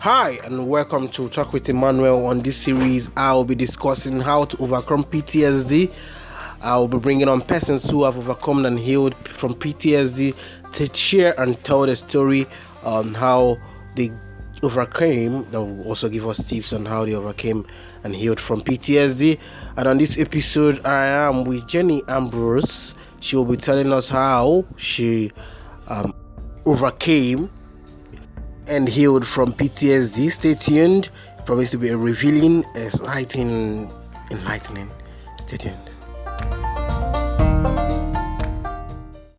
Hi and welcome to Talk with Emmanuel. On this series, I will be discussing how to overcome PTSD. I will be bringing on persons who have overcome and healed from PTSD to share and tell the story on how they overcame. They will also give us tips on how they overcame and healed from PTSD. And on this episode, I am with Jenny Ambrose. She will be telling us how she overcame and healed from PTSD. Stay tuned. It promises to be a revealing, exciting, enlightening. Stay tuned.